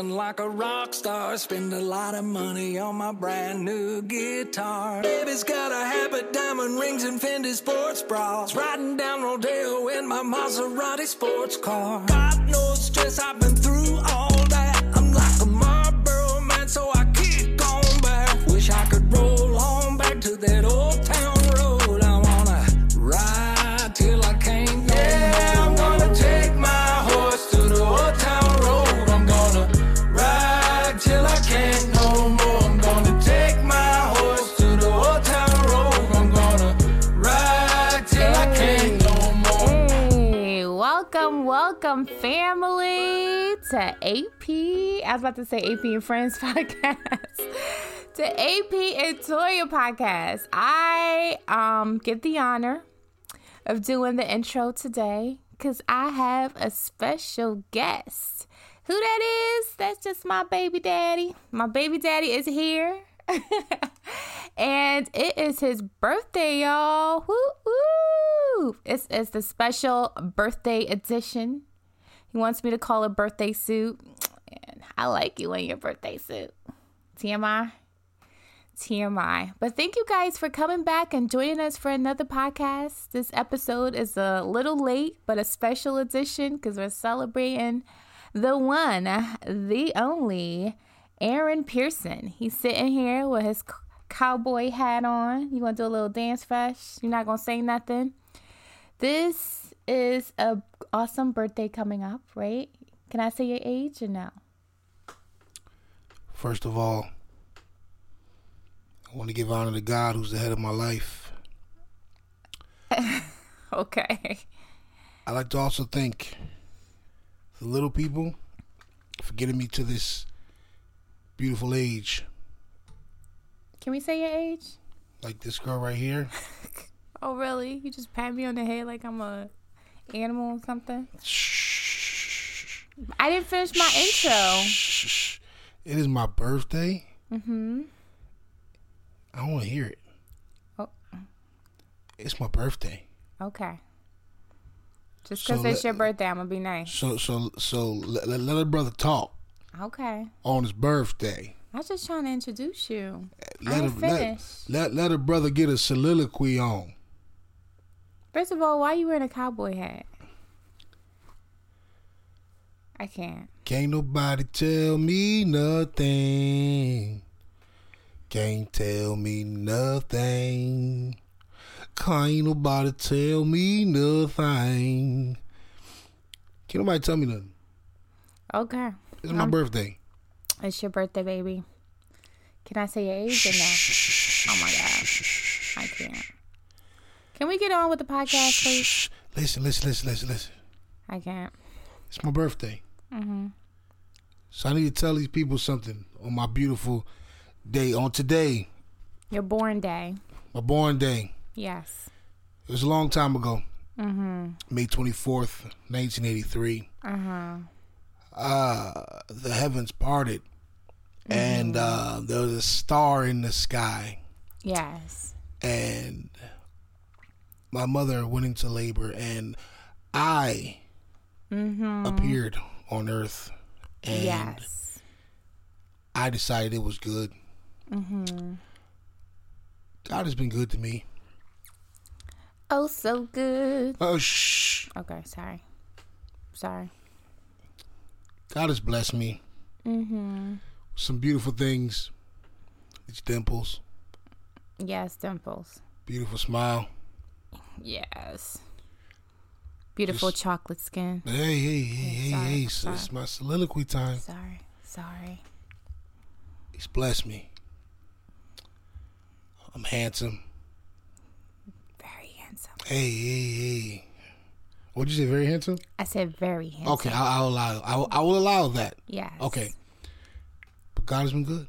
Like a rock star, spend a lot of money on my brand new guitar. Baby's got a habit, diamond rings and Fendi sports bras. Riding down Rodeo in my Maserati sports car. Got no stress, I've been through all that. I'm like a Marlboro man, so I keep on back. Wish I could roll on back to that old town road. I wanna ride till I can't no more. Yeah, I'm gonna take my horse to the old town road. Till I can't no more, I'm gonna take my horse to the old town road. I'm gonna ride till I can't no more. Hey, welcome, welcome, family, to AP. I was about to say AP and Friends podcast. To AP and Toya podcast. I get the honor of doing the intro today because I have a special guest. Who that is? That's just my baby daddy. My baby daddy is here. And it is his birthday, y'all. Woo-woo! It's the special birthday edition. He wants me to call it birthday suit. And I like you in your birthday suit. TMI. TMI. But thank you guys for coming back and joining us for another podcast. This episode is a little late, but a special edition because we're celebrating the one, the only, Aaron Pearson. He's sitting here with his cowboy hat on. You gonna do a little dance fresh? You're not gonna say nothing? This is a awesome birthday coming up, right? Can I say your age or no? First of all, I want to give honor to God, who's the head of my life. Okay. I like to also think the little people for getting me to this beautiful age. Can we say your age? Like this girl right here. Oh, really? You just pat me on the head like I'm a animal or something? Shh. I didn't finish my intro. Shh. It is my birthday. Mm-hmm. I don't want to hear it. Oh. It's my birthday. Okay. Just because it's your birthday, I'm going to be nice. So let a brother talk. Okay. On his birthday. I was just trying to introduce you. Let a brother get a soliloquy on. First of all, why are you wearing a cowboy hat? I can't. Can't nobody tell me nothing. Can't tell me nothing. Can't nobody tell me nothing. Can't nobody tell me nothing. Okay. It's my birthday. It's your birthday, baby. Can I say your age or no? Oh, my God. I can't. Can we get on with the podcast, please? Listen. I can't. It's my birthday. Mm-hmm. So I need to tell these people something on my beautiful day, on today. Your born day. My born day. Yes. It was a long time ago. Mm-hmm. May 24th, 1983. Uh-huh. The heavens parted. Mm-hmm. And there was a star in the sky. Yes. And my mother went into labor and I appeared on earth. And yes. I decided it was good. Mm-hmm. God has been good to me. Oh, so good. Oh, shh. Okay, sorry. God has blessed me. Mm-hmm. Some beautiful things. These dimples. Yes, dimples. Beautiful smile. Yes. Beautiful just chocolate skin. Hey, sorry. It's my soliloquy time. Sorry. He's blessed me. I'm handsome. Hey. What'd you say? Very handsome? I said very handsome. Okay, I will allow that. Yes. Okay. God has been good.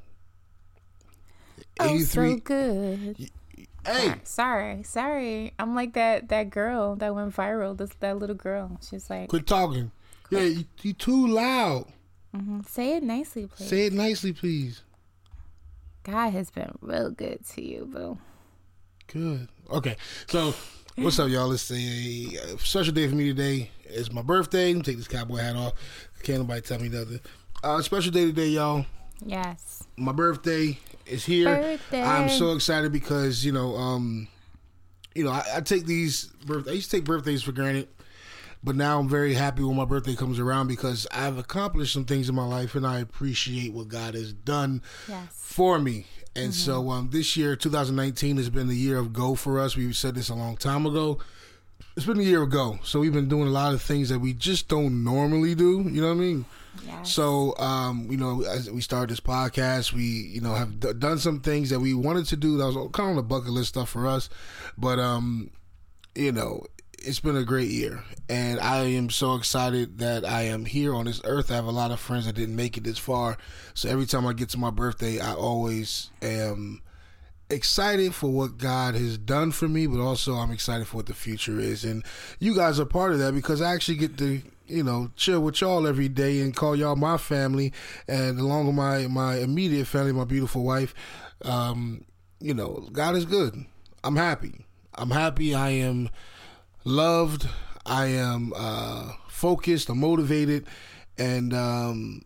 Oh, so good. Hey. Sorry. I'm like that girl that went viral, that little girl. She's like... Quit talking. Quit. Yeah, you too loud. Mm-hmm. Say it nicely, please. God has been real good to you, boo. Good. Okay, so... What's up, y'all? It's a special day for me today. It's my birthday. Take this cowboy hat off. Can't nobody tell me nothing. Special day today, y'all. Yes. My birthday is here. I'm so excited because, I take I used to take birthdays for granted, but now I'm very happy when my birthday comes around because I've accomplished some things in my life and I appreciate what God has done for me. And so this year, 2019, has been the year of go for us. We said this a long time ago. It's been a year ago. So we've been doing a lot of things that we just don't normally do. You know what I mean? Yes. So, as we started this podcast, we, have done some things that we wanted to do. That was kind of on the bucket list stuff for us. But, it's been a great year. And I am so excited that I am here on this earth. I have a lot of friends that didn't make it this far. So every time I get to my birthday, I always am excited for what God has done for me, but also I'm excited for what the future is. And you guys are part of that because I actually get to, chill with y'all every day and call y'all my family. And along with my immediate family, my beautiful wife, God is good. I'm happy. I am loved. I am focused. I'm motivated, and I'm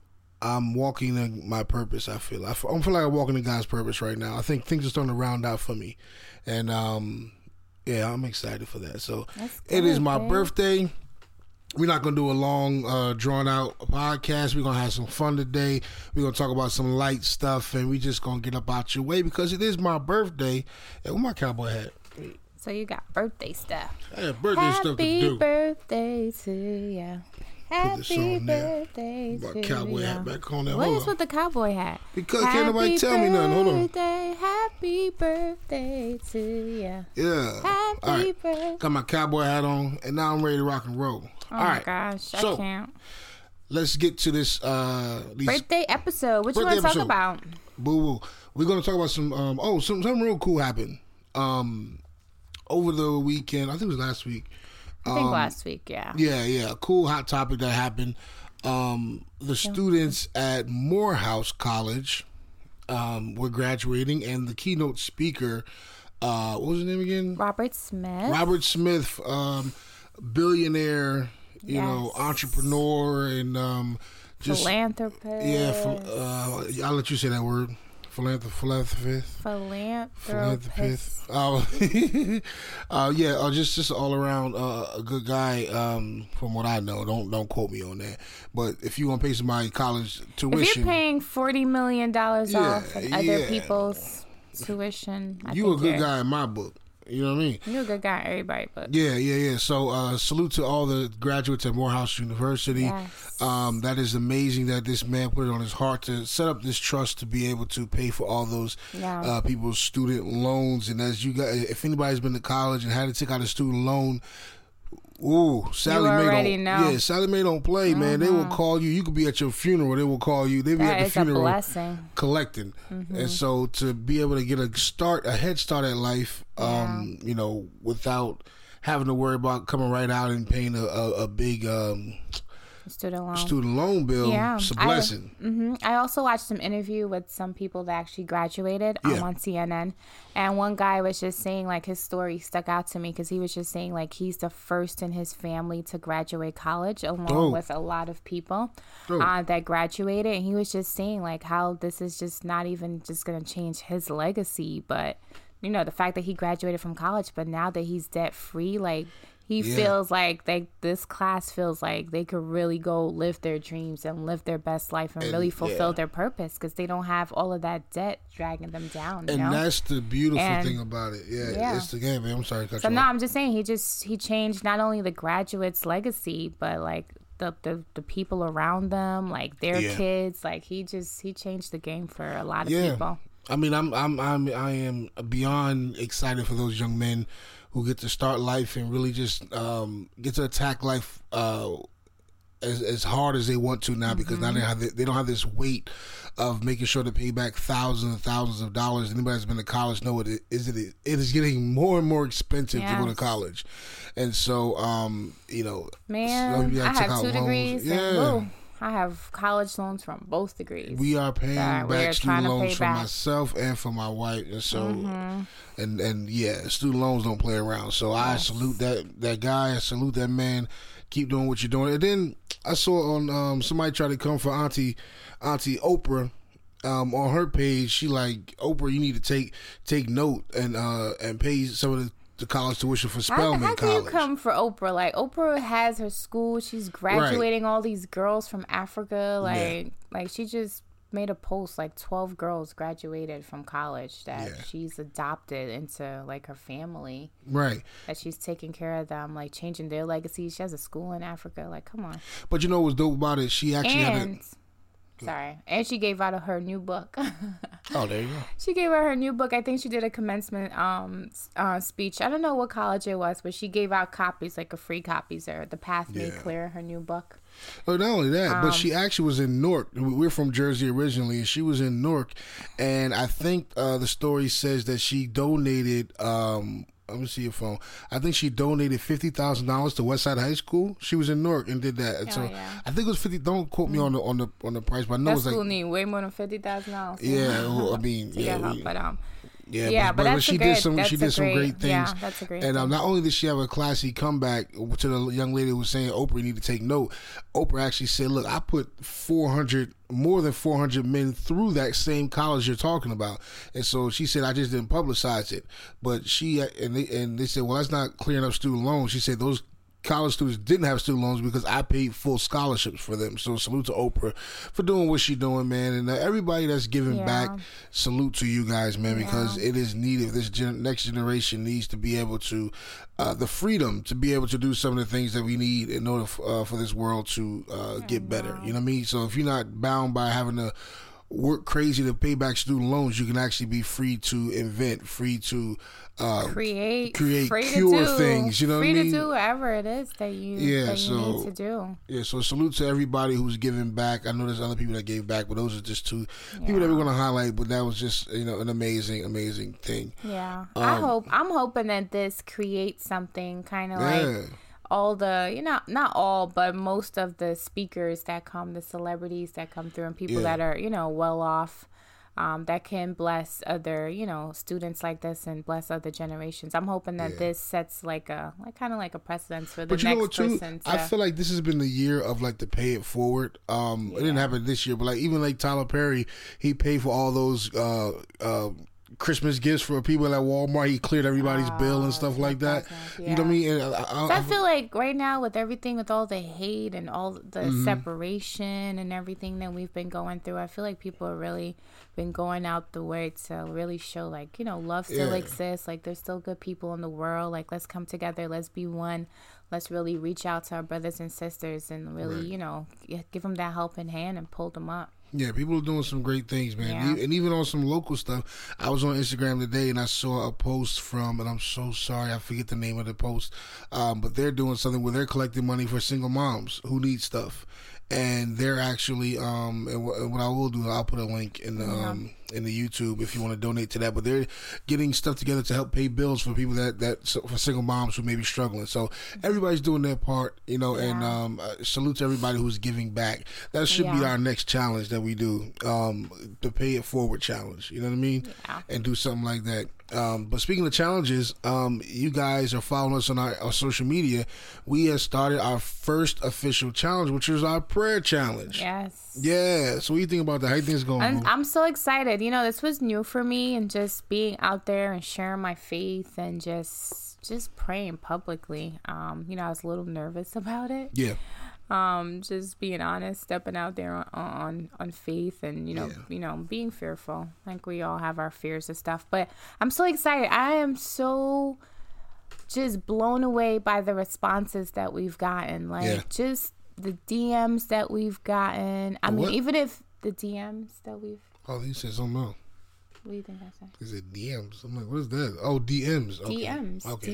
walking in my purpose. I feel like I'm walking in God's purpose right now. I think things are starting to round out for me, and I'm excited for that. So it is my birthday. We're not going to do a long, drawn-out podcast. We're going to have some fun today. We're going to talk about some light stuff, and we're just going to get up out your way because it is my birthday. And with my cowboy hat. So you got birthday stuff. I have birthday stuff to do. Happy birthday to you. Happy birthday to you. My cowboy hat back on there. What is with the cowboy hat? Because can't nobody tell me nothing. Hold on. Happy birthday to you. Yeah. Happy birthday. Got my cowboy hat on, and now I'm ready to rock and roll. Oh my gosh, I can't. Let's get to this birthday episode. What you want to talk about? Boo boo. We're going to talk about something real cool happened. Over the weekend, I think it was last week. Yeah, a cool hot topic that happened. The students at Morehouse College were graduating, and the keynote speaker, what was his name again? Robert Smith, billionaire, entrepreneur and philanthropist. Yeah, I'll let you say that word. Philanthropist. Just all around a good guy. From what I know, don't quote me on that. But if you want to pay somebody college tuition, if you're paying $40 million off other people's tuition, you're a good guy in my book. You know what I mean? You're a good guy in everybody's book. Yeah. So salute to all the graduates at Morehouse University. Yes. That is amazing that this man put it on his heart to set up this trust to be able to pay for all those people's student loans. And as you guys, if anybody's been to college and had to take out a student loan, Sally Mae don't play, man. They will call you. You could be at your funeral. They will call you. They'll be at the funeral collecting. Mm-hmm. And so to be able to get a head start at life, without having to worry about coming right out and paying a big student loan bill. Yeah. It's a blessing. I also watched some interview with some people that actually graduated on CNN, and one guy was just saying like his story stuck out to me because he was just saying like he's the first in his family to graduate college along with a lot of people that graduated, and he was just saying like how this is just not even just going to change his legacy, but the fact that he graduated from college, but now that he's debt free, like he feels like this class feels like they could really go live their dreams and live their best life and really fulfill their purpose because they don't have all of that debt dragging them down. And that's the beautiful thing about it. Yeah, it's the game. I'm sorry to cut you off. No, I'm just saying he changed not only the graduates' legacy, but like the people around them, like their kids. Like he changed the game for a lot of people. I mean, I am beyond excited for those young men who get to start life and really just get to attack life as hard as they want to now, because now they don't have this weight of making sure to pay back thousands and thousands of dollars. Anybody that's been to college know it is getting more and more expensive to go to college, and so I have 2 degrees. I have college loans from both degrees. We are paying back student loans for myself and for my wife, and so and student loans don't play around. So I salute that guy. I salute that man. Keep doing what you're doing. And then I saw on somebody tried to come for Auntie Oprah on her page. She like, Oprah, you need to take note and pay some of the college tuition for Spelman College. How can you come for Oprah? Like, Oprah has her school. She's graduating all these girls from Africa. Like she just made a post, like 12 girls graduated from college that she's adopted into like her family, right, that she's taking care of them, like changing their legacy. She has a school in Africa. Like, come on. But you know what's dope about it, she actually and she gave out her new book. Oh, there you go. She gave out her new book. I think she did a commencement speech. I don't know what college it was, but she gave out copies, like a free copies, or The Path Made Clear, her new book. Well, not only that, but she actually was in Newark. We're from Jersey originally, and she was in Newark. And I think the story says that she donated... let me see your phone. I think she donated $50,000 to Westside High School. She was in Newark and did that. And I think it was 50. Don't quote me on the price, but I know that it's school like need way more than $50,000. Yeah, well, I mean, but she did some. She did some great things. Yeah, that's a great. And not only did she have a classy comeback to the young lady who was saying, "Oprah, you need to take note." Oprah actually said, "Look, I put more than 400 men through that same college you're talking about," and so she said, "I just didn't publicize it." But she and they said, "Well, that's not clearing up student loans." She said those college students didn't have student loans because I paid full scholarships for them. So salute to Oprah for doing what she's doing, man. And everybody that's giving back, salute to you guys, man, because it is needed. This next generation needs to be able to the freedom to be able to do some of the things that we need in order for this world to get better. You know what I mean? So if you're not bound by having to work crazy to pay back student loans, you can actually be free to invent, free to create, cure things. You know what I mean? Free to do whatever it is that you need to do. Yeah, so salute to everybody who's giving back. I know there's other people that gave back, but those are just two people that we're going to highlight. But that was just an amazing, amazing thing. Yeah, I'm hoping that this creates something kind of like. All the, not all, but most of the speakers that come, the celebrities that come through, and people that are, well off, that can bless other, students like this and bless other generations. I'm hoping that this sets kind of like a precedence for the next person. I feel like this has been the year of like the pay it forward. It didn't happen this year, but like even like Tyler Perry, he paid for all those Christmas gifts for people at Walmart. He cleared everybody's bill and stuff like that. Yeah. You know what I mean? And I feel like right now with everything, with all the hate and all the separation and everything that we've been going through, I feel like people have really been going out the way to really show like, love still exists. Like, there's still good people in the world. Like, let's come together. Let's be one. Let's really reach out to our brothers and sisters and really, give them that helping hand and pull them up. Yeah, people are doing some great things, man. Yeah. And even on some local stuff, I was on Instagram today and I saw a post from, and I'm so sorry, I forget the name of the post, but they're doing something where they're collecting money for single moms who need stuff. And they're actually, and what I will do, I'll put a link in the YouTube if you want to donate to that. But they're getting stuff together to help pay bills for people for single moms who may be struggling. So everybody's doing their part, and salute to everybody who's giving back. That should be our next challenge that we do, the Pay It Forward Challenge. You know what I mean? Yeah. And do something like that. But speaking of challenges, you guys are following us on our social media. We have started our first official challenge, which is our prayer challenge. Yes. Yeah. So what do you think about that? How are things going? I'm so excited. This was new for me, and just being out there and sharing my faith and just praying publicly. I was a little nervous about it. Yeah. Just being honest, stepping out there on faith, and being fearful. Like, we all have our fears and stuff, but I'm so excited. I am so just blown away by the responses that we've gotten. Like, just the DMs that we've gotten. I mean, even if the DMs that we've. Oh, he said something else. What do you think I said? He said DMs. I'm like, what is that? Oh, DMs. Okay.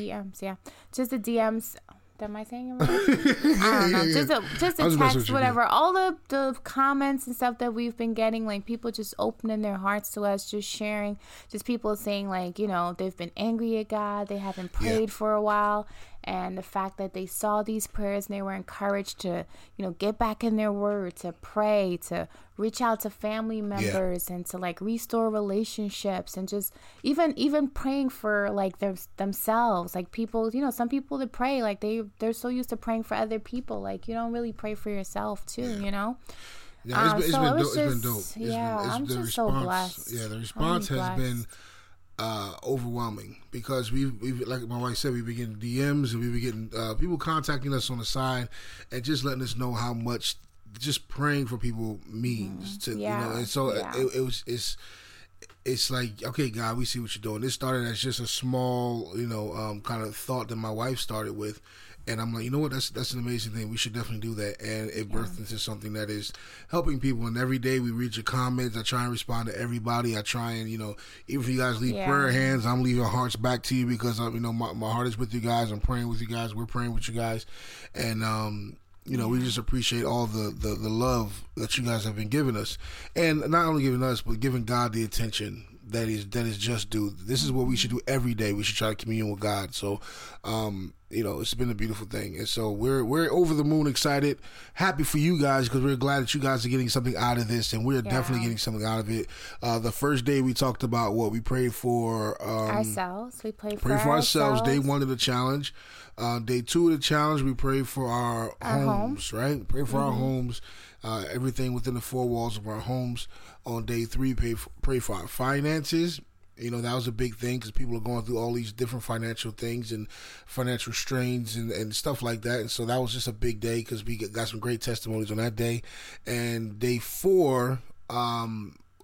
DMs. Yeah. Just the DMs. Am I saying it right? I don't know. Just a text, whatever. All the comments and stuff that we've been getting, like people just opening their hearts to us, just sharing, just people saying like, you know, they've been angry at God, they haven't prayed for a while, and the fact that they saw these prayers and they were encouraged to, you know, get back in their word, to pray, to reach out to family members and to like restore relationships, and just even praying for like themselves, like people, you know, some people that pray, like they're so used to praying for other people, like you don't really pray for yourself too, you know. Yeah, it's been dope. I'm just so blessed. Yeah, the response has been overwhelming, because we've like my wife said, we've been getting DMs and we've been getting people contacting us on the side and just letting us know how much just praying for people means to you know. And so it's like, okay, God, we see what you're doing. This started as just a small, you know, kind of thought that my wife started with. And I'm like, you know what? That's an amazing thing. We should definitely do that. And it birthed into something that is helping people. And every day we read your comments. I try and respond to everybody. I try and, you know, even if you guys leave prayer hands, I'm leaving hearts back to you, because, you know, my heart is with you guys. I'm praying with you guys. We're praying with you guys. And, you know, we just appreciate all the love that you guys have been giving us. And not only giving us, but giving God the attention that is just due. This is what we should do every day. We should try to commune with God. So, you know, it's been a beautiful thing. And so we're over the moon excited, happy for you guys, because we're glad that you guys are getting something out of this, and we're definitely getting something out of it. The first day we talked about what we prayed for. Ourselves. We prayed for ourselves. Day one of the challenge. Day two of the challenge, we prayed for our homes, right? Pray for our homes, everything within the four walls of our homes. On day three, pray for our finances. You know, that was a big thing, because people are going through all these different financial things and financial strains and stuff like that. And so that was just a big day, because we got some great testimonies on that day. And day four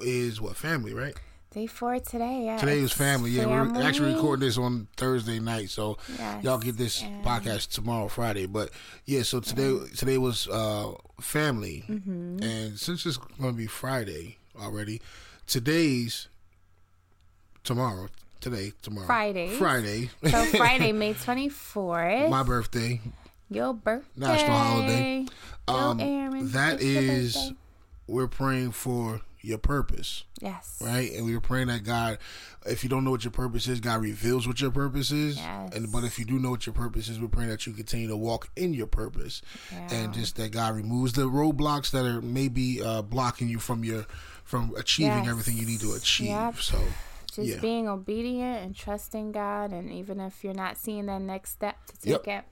is what? Family, right? Day four today, yeah. Today is family, yeah. We're actually recording this on Thursday night, so y'all get this podcast tomorrow, Friday. But, yeah, so today was family. Mm-hmm. And since it's going to be Friday already, tomorrow. Friday. So Friday, May 24th. My birthday. Your birthday. National holiday. Aaron, that is, we're praying for your purpose. Yes. Right? And we were praying that God, if you don't know what your purpose is, God reveals what your purpose is. Yes. But if you do know what your purpose is, we're praying that you continue to walk in your purpose. Yeah. And just that God removes the roadblocks that are maybe blocking you from achieving everything you need to achieve. Yep. So just being obedient and trusting God, and even if you're not seeing that next step, to take it.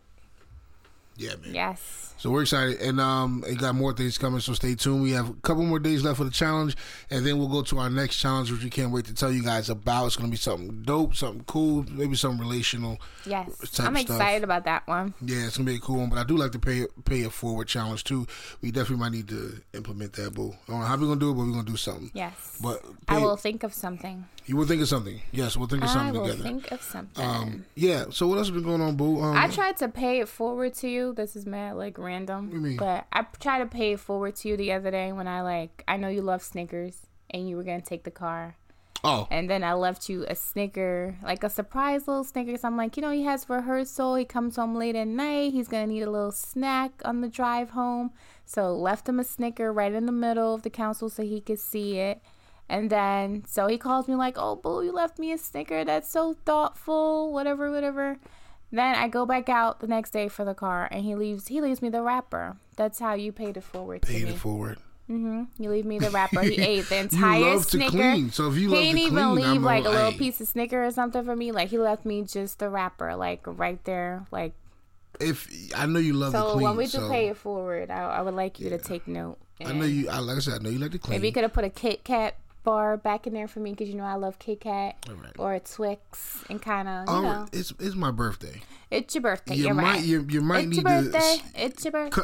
Yeah, man. Yes. So we're excited, and we got more things coming, so stay tuned. We have a couple more days left for the challenge, and then we'll go to our next challenge, which we can't wait to tell you guys about. It's going to be something dope, something cool, maybe something relational. Yes, I'm excited about that one. Yeah, it's going to be a cool one, but I do like the pay it forward challenge, too. We definitely might need to implement that, boo. I don't know how we're going to do it, but we're going to do something. Yes. But I will think of something. You will think of something. Yes, we'll think of something together. I will think of something. Yeah, so what else has been going on, boo? I tried to pay it forward to you. This is mad like random. What do you mean? But I tried to pay it forward to you the other day when I know you love Snickers and you were gonna take the car. Oh. And then I left you a Snicker, like a surprise little Snickers. I'm like, you know, he has rehearsal, he comes home late at night, he's gonna need a little snack on the drive home. So left him a Snicker right in the middle of the council so he could see it. And then so he calls me like, oh boo, you left me a Snicker, that's so thoughtful, whatever. Then I go back out the next day for the car, and he leaves me the wrapper. That's how you paid it forward to me. Paid it forward. Mm-hmm. You leave me the wrapper. He ate the entire Snicker. You love Snicker. To clean, so if you love to clean, he didn't even leave like a little piece of Snicker or something for me. Like he left me just the wrapper, like right there, like. If I know you love to clean, so when we do pay it forward, I would like you to take note. I know you. Like I said, I know you like to clean. Maybe you could have put a Kit Kat bar back in there for me, because you know I love Kit Kat or Twix, and kind of you know. It's my birthday. It's your birthday. You're right. You might need to cut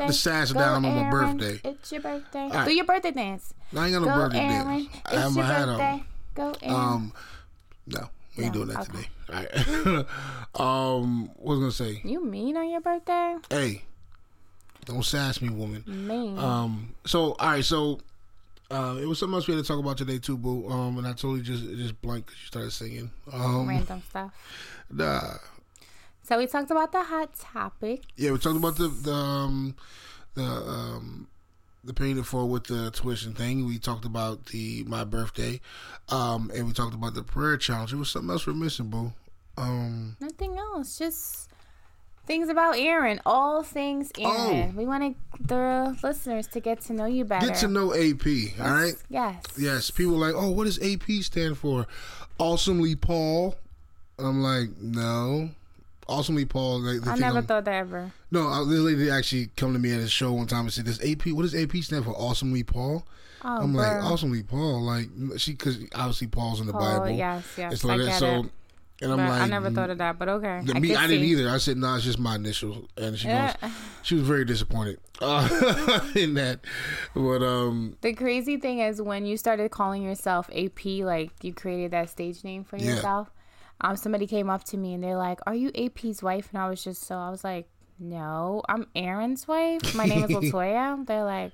the sash down on my birthday. It's your birthday. Right. Do your birthday dance. No, I ain't got no birthday dance. I have my hat on. Go Aaron. No, we ain't doing that today. All right. What was I gonna say? You mean on your birthday? Hey, don't sass me, woman. Man. So all right. So. It was something else we had to talk about today too, boo. And I totally just blanked because you started singing. Random stuff. Nah. So we talked about the hot topic. Yeah, we talked about the period for with the tuition thing. We talked about my birthday, and we talked about the prayer challenge. It was something else we're missing, boo. Nothing else, just things about Aaron. All things Aaron. Oh. We wanted the listeners to get to know you better. Get to know AP, yes. All right? Yes. Yes, people are like, oh, what does AP stand for? Awesomely Paul. I'm like, no. Awesomely Paul. I never thought that ever. No, this lady actually come to me at a show one time and said, "This AP, what does AP stand for?" Awesomely Paul. Oh, I'm like, Awesomely Paul, like she, because obviously Paul's in the Bible. Yes. It's like I that. So. And I'm but like, I never thought of that, but okay. I didn't either. I said, nah, it's just my initials. And she goes, she was very disappointed in that. But the crazy thing is when you started calling yourself AP, like you created that stage name for yourself. Somebody came up to me and they're like, "Are you AP's wife?" And I was like, "No, I'm Aaron's wife. My name is Latoya." They're like,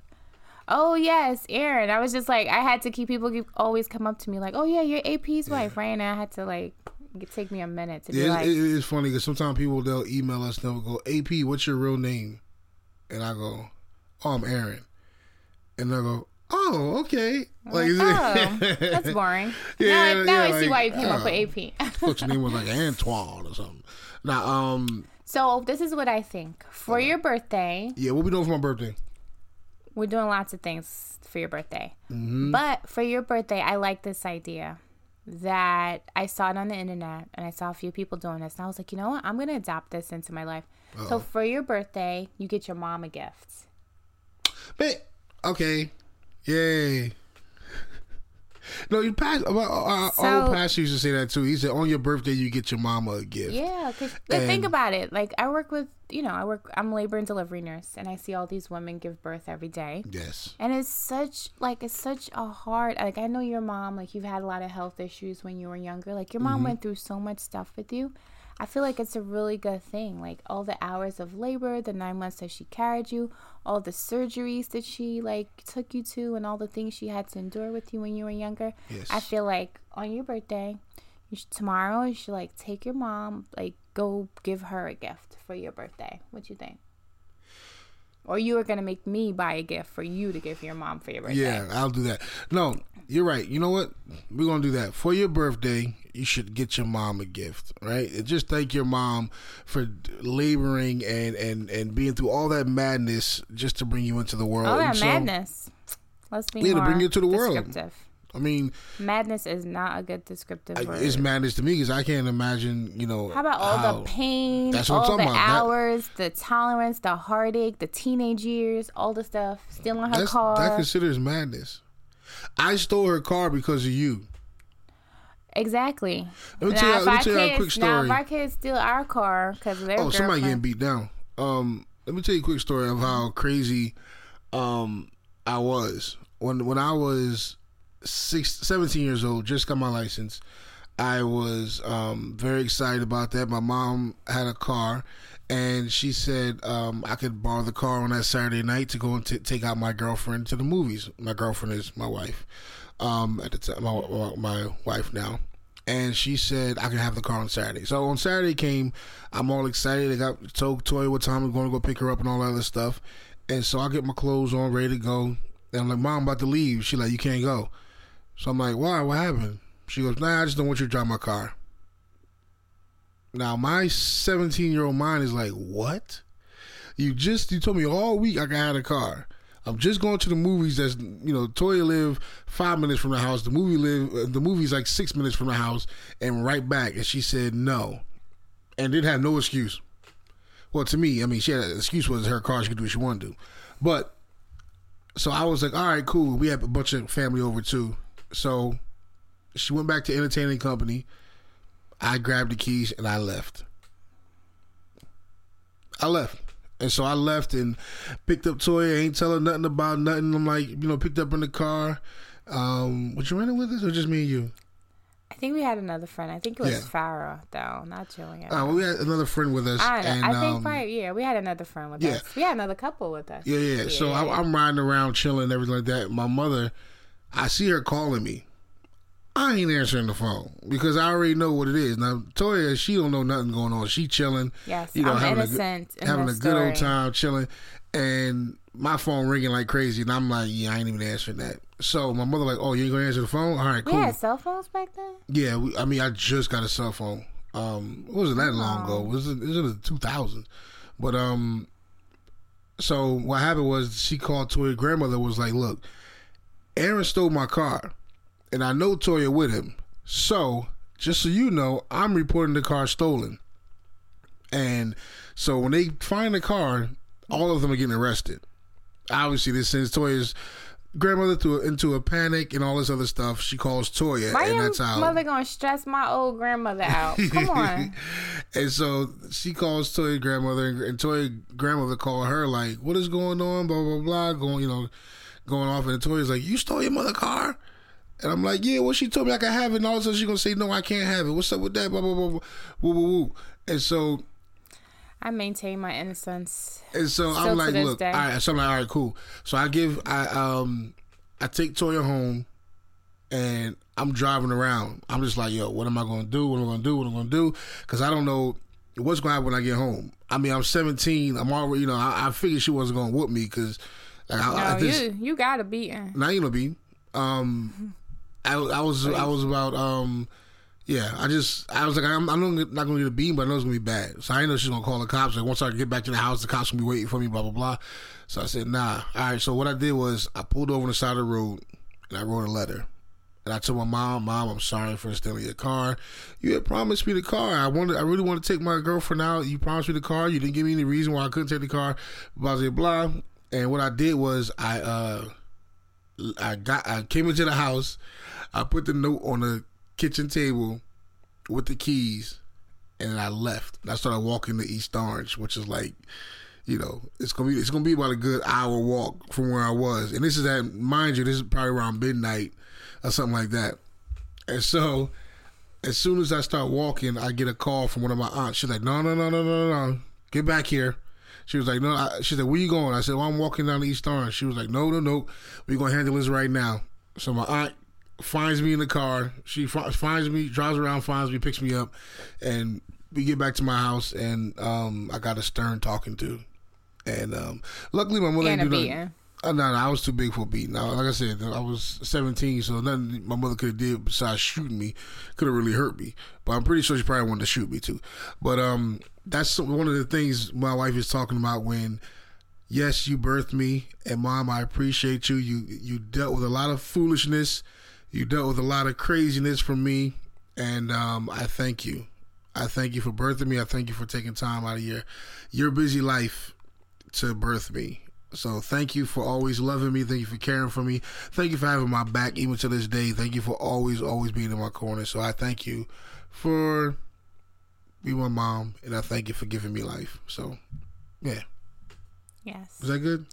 "Oh yes, Aaron." I was just like, I had to keep always come up to me like, "Oh yeah, you're AP's wife, right?" And I had to like. It take me a minute to be like... It is funny because sometimes people, they'll email us and they'll go, "AP, what's your real name?" And I go, "Oh, I'm Aaron." And they'll go, "Oh, okay." Like, that's boring. Yeah, now I see why you came up with AP. What's your name was like Antoine or something. Now, So, this is what I think. For your birthday... Yeah, what we doing for my birthday? We're doing lots of things for your birthday. Mm-hmm. But for your birthday, I like this idea. That I saw it on the internet and I saw a few people doing this and I was like, you know what? I'm going to adopt this into my life. Uh-oh. So for your birthday, you get your mom a gift. Okay. Yay. No, you pass. Arnold Pastor used to say that too. He said, on your birthday, you get your mama a gift. Yeah. Because think about it. Like I work with, I'm a labor and delivery nurse and I see all these women give birth every day. Yes. And it's such a hard, like I know your mom, like you've had a lot of health issues when you were younger. Like your mom went through so much stuff with you. I feel like it's a really good thing. Like all the hours of labor, the 9 months that she carried you, all the surgeries that she like took you to and all the things she had to endure with you when you were younger. Yes. I feel like on your birthday, tomorrow, you should like take your mom, like go give her a gift for your birthday. What you think? Or you are going to make me buy a gift for you to give your mom for your birthday. Yeah, I'll do that. No, you're right. You know what? We're going to do that. For your birthday, you should get your mom a gift, right? And just thank your mom for laboring and being through all that madness just to bring you into the world. All that madness. Let's be more to bring you to the world. I mean... Madness is not a good descriptive word. It's madness to me because I can't imagine, How about all the pain, that's what all the hours, the tolerance, the heartache, the teenage years, all the stuff, stealing her car. That considers madness. I stole her car because of you. Exactly. Let me tell you a quick story. Now, if our kids steal our car because of their girlfriend. Somebody getting beat down. Let me tell you a quick story of how crazy I was. When I was... 17 years old, just got my license. I was very excited about that. My mom had a car, and she said I could borrow the car on that Saturday night to go and take out my girlfriend to the movies. My girlfriend is my wife at the time, my wife now. And she said I could have the car on Saturday. So on Saturday came, I'm all excited. I got told what time I'm going to go pick her up and all that other stuff. And so I get my clothes on, ready to go. And I'm like, "Mom, I'm about to leave." She like, "You can't go." So I'm like, "Why? What happened?" She goes, "Nah, I just don't want you to drive my car." Now, my 17-year-old mind is like, "What? You told me all week I had a car. I'm just going to the movies. That's, Toya live 5 minutes from the house. The movie's like 6 minutes from the house and right back." And she said no. And didn't have no excuse. Well, to me, I mean, she had an excuse was her car. She could do what she wanted to do. But, so I was like, all right, cool. We have a bunch of family over, too. So she went back to entertaining company. I grabbed the keys and I left. And so I left and picked up Toya. Ain't tell her nothing about nothing. I'm like, picked up in the car. Was you renting with us or just me and you? I think we had another friend. I think it was Farrah, though, not Julian. We had another friend with us. We had another friend with us. We had another couple with us. Yeah. So I'm riding around, chilling, everything like that. My mother... I see her calling me. I ain't answering the phone because I already know what it is. Now, Toya, she don't know nothing going on. She chilling. Yes, you know, I'm innocent. Having a good old time chilling. And my phone ringing like crazy. And I'm like, yeah, I ain't even answering that. So my mother like, oh, you ain't going to answer the phone? All right, cool. We had cell phones back then? Yeah. I just got a cell phone. Wasn't that long ago. It was in the 2000s. But so what happened was she called Toya. Grandmother was like, look, Aaron stole my car. And I know Toya with him. So, just so you know, I'm reporting the car stolen. And so when they find the car, all of them are getting arrested. Obviously, this sends Toya's grandmother into a panic and all this other stuff. She calls Toya. Why and that's how mother gonna stress my old grandmother out? Come on. And so she calls Toya's grandmother, and Toya's grandmother called her like, what is going on? Blah, blah, blah. Going off. And Toya's like, you stole your mother's car? And I'm like, yeah, well, she told me I could have it. And all of a sudden, she's going to say, no, I can't have it. What's up with that? Blah, blah, blah, blah. Woo, woo, woo. And so I maintain my innocence. And so I'm like, look, all right. So I'm like, all right, cool. So I take Toya home and I'm driving around. I'm just like, yo, what am I going to do? Because I don't know what's going to happen when I get home. I mean, I'm 17. I'm already, I figured she wasn't going to whoop me because. You got to beat her. Now you going to beat. I was like, I'm not gonna get a beating, but I know it's gonna be bad. So I know she's gonna call the cops. Like once I get back to the house, the cops gonna be waiting for me. Blah blah blah. So I said, nah. All right. So what I did was I pulled over on the side of the road and I wrote a letter. And I told my mom, I'm sorry for stealing your car. You had promised me the car. I really want to take my girlfriend out. You promised me the car. You didn't give me any reason why I couldn't take the car. Blah blah blah. And what I did was I came into the house. I put the note on the kitchen table with the keys, and I left. And I started walking to East Orange, which is like, it's gonna be about a good hour walk from where I was. And this is this is probably around midnight or something like that. And so, as soon as I start walking, I get a call from one of my aunts. She's like, no, get back here. She was like, no. She said, where you going? I said, well, I'm walking down to East Orange. She was like, no. We're going to handle this right now. So my aunt finds me in the car. She finds me, drives around, finds me, picks me up. And we get back to my house. And I got a stern talking to. And luckily, my mother didn't do nothing. No, I was too big for a beating. Like I said, I was 17, so nothing my mother could have did besides shooting me could have really hurt me. But I'm pretty sure she probably wanted to shoot me too. But that's one of the things my wife is talking about when, yes, you birthed me, and Mom, I appreciate you. You dealt with a lot of foolishness. You dealt with a lot of craziness from me, and I thank you. I thank you for birthing me. I thank you for taking time out of your busy life to birth me. So thank you for always loving me. Thank you for caring for me. Thank you for having my back even to this day. Thank you for always, always being in my corner. So I thank you for being my mom, and I thank you for giving me life. So, yeah. Yes. Was that good?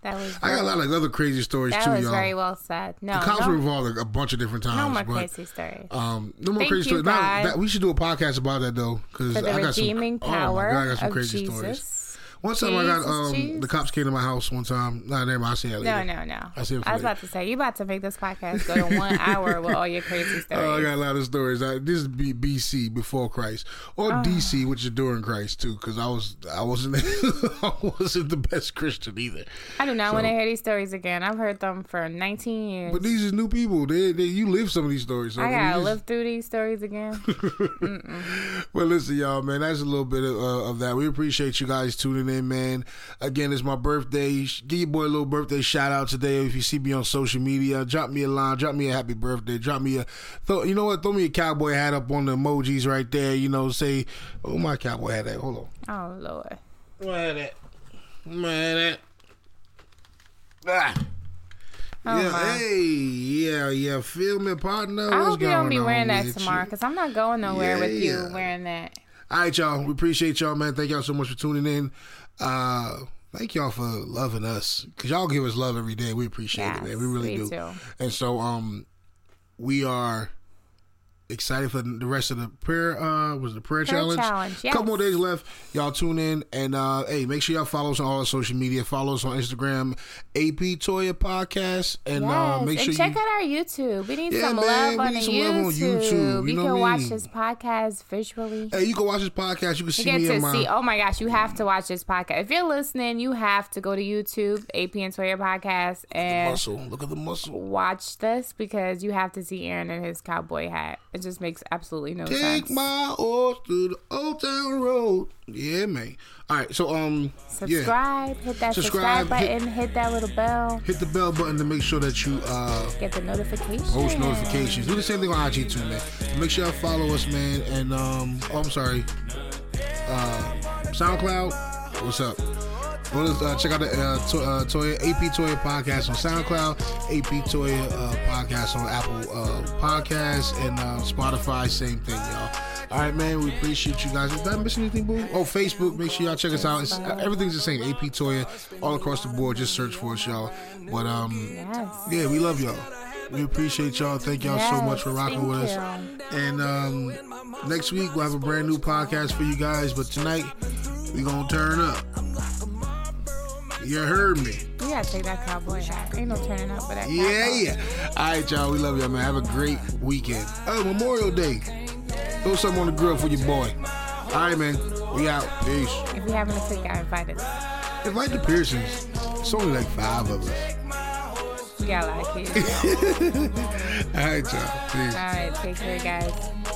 That was I got a lot of other crazy stories too, y'all. That was very well said. No, the cops were involved a bunch of different times. No more crazy stories. We should do a podcast about that, though. Because I got some redeeming power of crazy Jesus. Stories. One time I got, the cops came to my house one time. I see that later. No. I was about to say, you about to make this podcast go to 1 hour with all your crazy stories. Oh, I got a lot of stories. This is BC, before Christ. Or DC, which is during Christ, too, because I wasn't the best Christian either. I do not want to hear these stories again. I've heard them for 19 years. But these are new people. You live some of these stories. So I got to live through these stories again. Well, listen, y'all, man, that's a little bit of that. We appreciate you guys tuning in, man. Again, it's my birthday. Give your boy a little birthday shout out today. If you see me on social media, drop me a line, drop me a happy birthday, drop me a throw me a cowboy hat up on the emojis right there. Say, oh, my cowboy hat. Hold on. Oh, Lord. Where that? Ah. Oh yeah, my. Hey, yeah, feel me, partner. I hope you don't be wearing that tomorrow because I'm not going nowhere with you wearing that. All right, y'all. We appreciate y'all, man. Thank y'all so much for tuning in. Thank y'all for loving us because y'all give us love every day. We appreciate it, man. We really do. Too. And so, we are excited for the rest of the prayer. Was it the prayer challenge? Yes. Couple more days left. Y'all tune in and hey, make sure y'all follow us on all our social media. Follow us on Instagram, AP Toya Podcast, and yes. Make and sure check out our YouTube. We need some love on the YouTube. You can watch this podcast visually. Hey, you can watch this podcast. You can see me and mine. Oh my gosh, you have to watch this podcast. If you're listening, you have to go to YouTube, AP and Toya Podcast, and look at the muscle. Watch this because you have to see Aaron in his cowboy hat. It just makes absolutely no sense. Take my horse through the old town road. Yeah, man. All right, so subscribe. Yeah. Hit that subscribe button. Hit that little bell. Hit the bell button to make sure that you get the notifications. Post notifications. Do the same thing on IG too, man. Make sure y'all follow us, man. And SoundCloud. What's up? Check out the AP Toya Podcast on SoundCloud, AP Toya Podcast on Apple Podcasts, and Spotify, same thing, y'all. All right, man, we appreciate you guys. Did I miss anything, boo? Oh, Facebook, make sure y'all check us out. Everything's the same, AP Toya, all across the board. Just search for us, y'all. But, yeah, we love y'all. We appreciate y'all. Thank y'all so much for rocking with us. And next week, we'll have a brand new podcast for you guys. But tonight, we're going to turn up. You heard me. You gotta take that cowboy hat. Ain't no turning up for that. Yeah. All right, y'all. We love y'all, man. Have a great weekend. Oh, Memorial Day. Throw something on the grill for your boy. All right, man. We out. Peace. If you're having a sick guy, invite us. Invite the Pearsons. It's only like 5 of us. We got a lot of kids. All right, y'all. Peace. All right. Take care, guys.